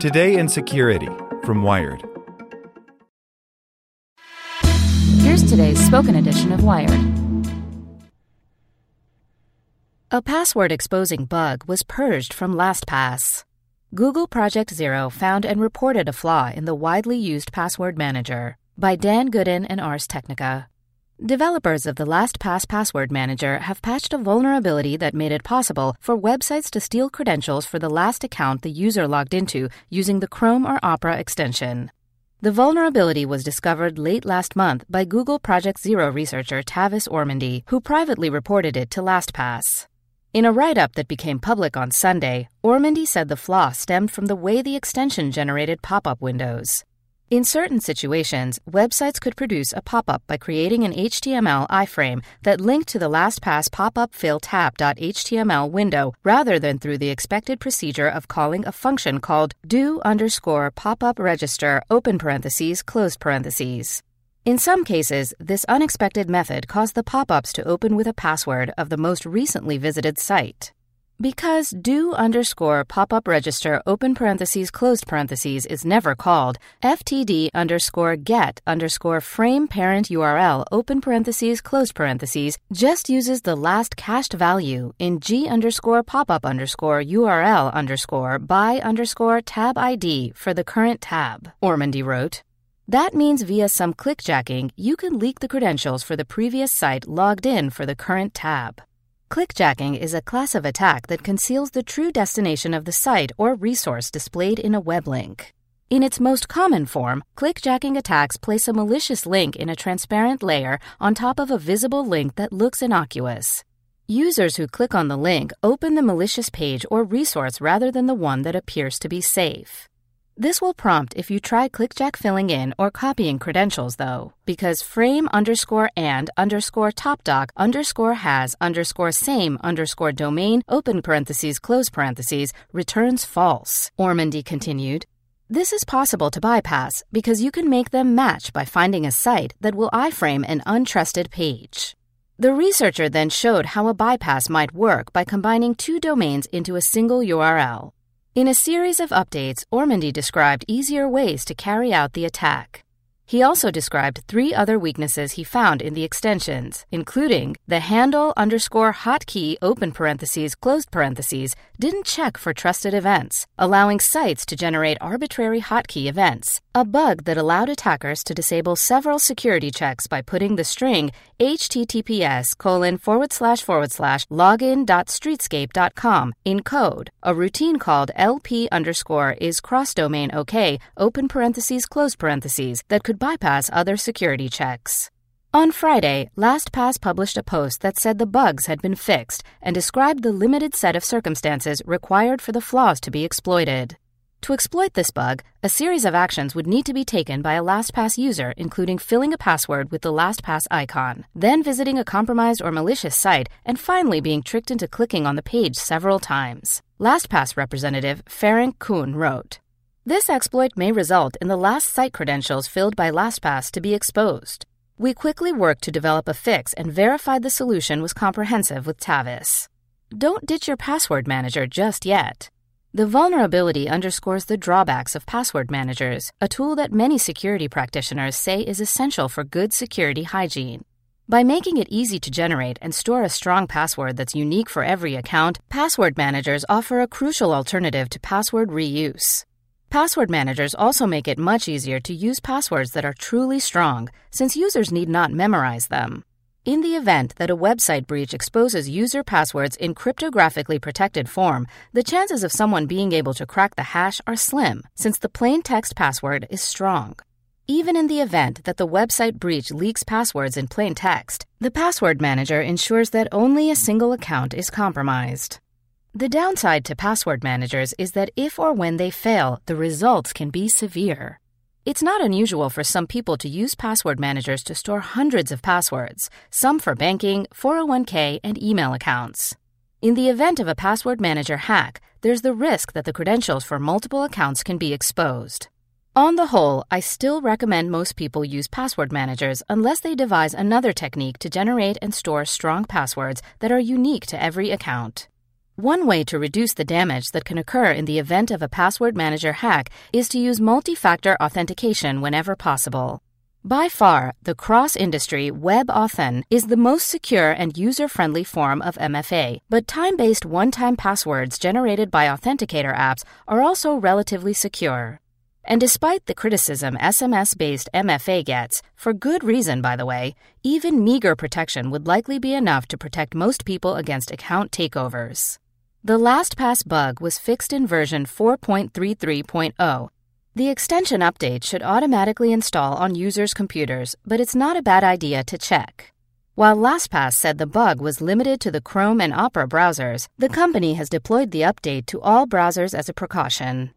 Today in Security from Wired. Here's today's spoken edition of Wired. A password-exposing bug was purged from LastPass. Google Project Zero found and reported a flaw in the widely used password manager by Dan Gooden and Ars Technica. Developers of the LastPass password manager have patched a vulnerability that made it possible for websites to steal credentials for the last account the user logged into using the Chrome or Opera extension. The vulnerability was discovered late last month by Google Project Zero researcher Tavis Ormandy, who privately reported it to LastPass. In a write-up that became public on Sunday, Ormandy said the flaw stemmed from the way the extension generated pop-up windows. In certain situations, websites could produce a pop-up by creating an HTML iframe that linked to the LastPassPopupFillTab.html window rather than through the expected procedure of calling a function called do_popup_register (close parentheses). In some cases, this unexpected method caused the pop-ups to open with a password of the most recently visited site. Because do_popup_register (close parentheses) is never called, ftd_get_frame_parent_URL just uses the last cached value in g_popup_URL_by_tab_id for the current tab, Ormandy wrote. That means via some clickjacking, you can leak the credentials for the previous site logged in for the current tab. Clickjacking is a class of attack that conceals the true destination of the site or resource displayed in a web link. In its most common form, clickjacking attacks place a malicious link in a transparent layer on top of a visible link that looks innocuous. Users who click on the link open the malicious page or resource rather than the one that appears to be safe. This will prompt if you try clickjack filling in or copying credentials, though, because frame_and_topdoc_has_same_domain (close parentheses) returns false, Ormandy continued. This is possible to bypass because you can make them match by finding a site that will iframe an untrusted page. The researcher then showed how a bypass might work by combining two domains into a single URL. In a series of updates, Ormandy described easier ways to carry out the attack. He also described three other weaknesses he found in the extensions, including the handle_hotkey (close parentheses) didn't check for trusted events, allowing sites to generate arbitrary hotkey events, a bug that allowed attackers to disable several security checks by putting the string https://login.streetscape.com in code, a routine called lp_is cross domain OK (close parentheses) that could bypass other security checks. On Friday, LastPass published a post that said the bugs had been fixed and described the limited set of circumstances required for the flaws to be exploited. To exploit this bug, a series of actions would need to be taken by a LastPass user, including filling a password with the LastPass icon, then visiting a compromised or malicious site, and finally being tricked into clicking on the page several times. LastPass representative Farin Koon wrote, "This exploit may result in the last site credentials filled by LastPass to be exposed. We quickly worked to develop a fix and verified the solution was comprehensive with Tavis. Don't ditch your password manager just yet. The vulnerability underscores the drawbacks of password managers, a tool that many security practitioners say is essential for good security hygiene. By making it easy to generate and store a strong password that's unique for every account, password managers offer a crucial alternative to password reuse. Password managers also make it much easier to use passwords that are truly strong, since users need not memorize them. In the event that a website breach exposes user passwords in cryptographically protected form, the chances of someone being able to crack the hash are slim, since the plain text password is strong. Even in the event that the website breach leaks passwords in plain text, the password manager ensures that only a single account is compromised. The downside to password managers is that if or when they fail, the results can be severe. It's not unusual for some people to use password managers to store hundreds of passwords, some for banking, 401k, and email accounts. In the event of a password manager hack, there's the risk that the credentials for multiple accounts can be exposed. On the whole, I still recommend most people use password managers unless they devise another technique to generate and store strong passwords that are unique to every account. One way to reduce the damage that can occur in the event of a password manager hack is to use multi-factor authentication whenever possible. By far, the cross-industry WebAuthn is the most secure and user-friendly form of MFA, but time-based one-time passwords generated by authenticator apps are also relatively secure. And despite the criticism SMS-based MFA gets, for good reason, by the way, even meager protection would likely be enough to protect most people against account takeovers. The LastPass bug was fixed in version 4.33.0. The extension update should automatically install on users' computers, but it's not a bad idea to check. While LastPass said the bug was limited to the Chrome and Opera browsers, the company has deployed the update to all browsers as a precaution.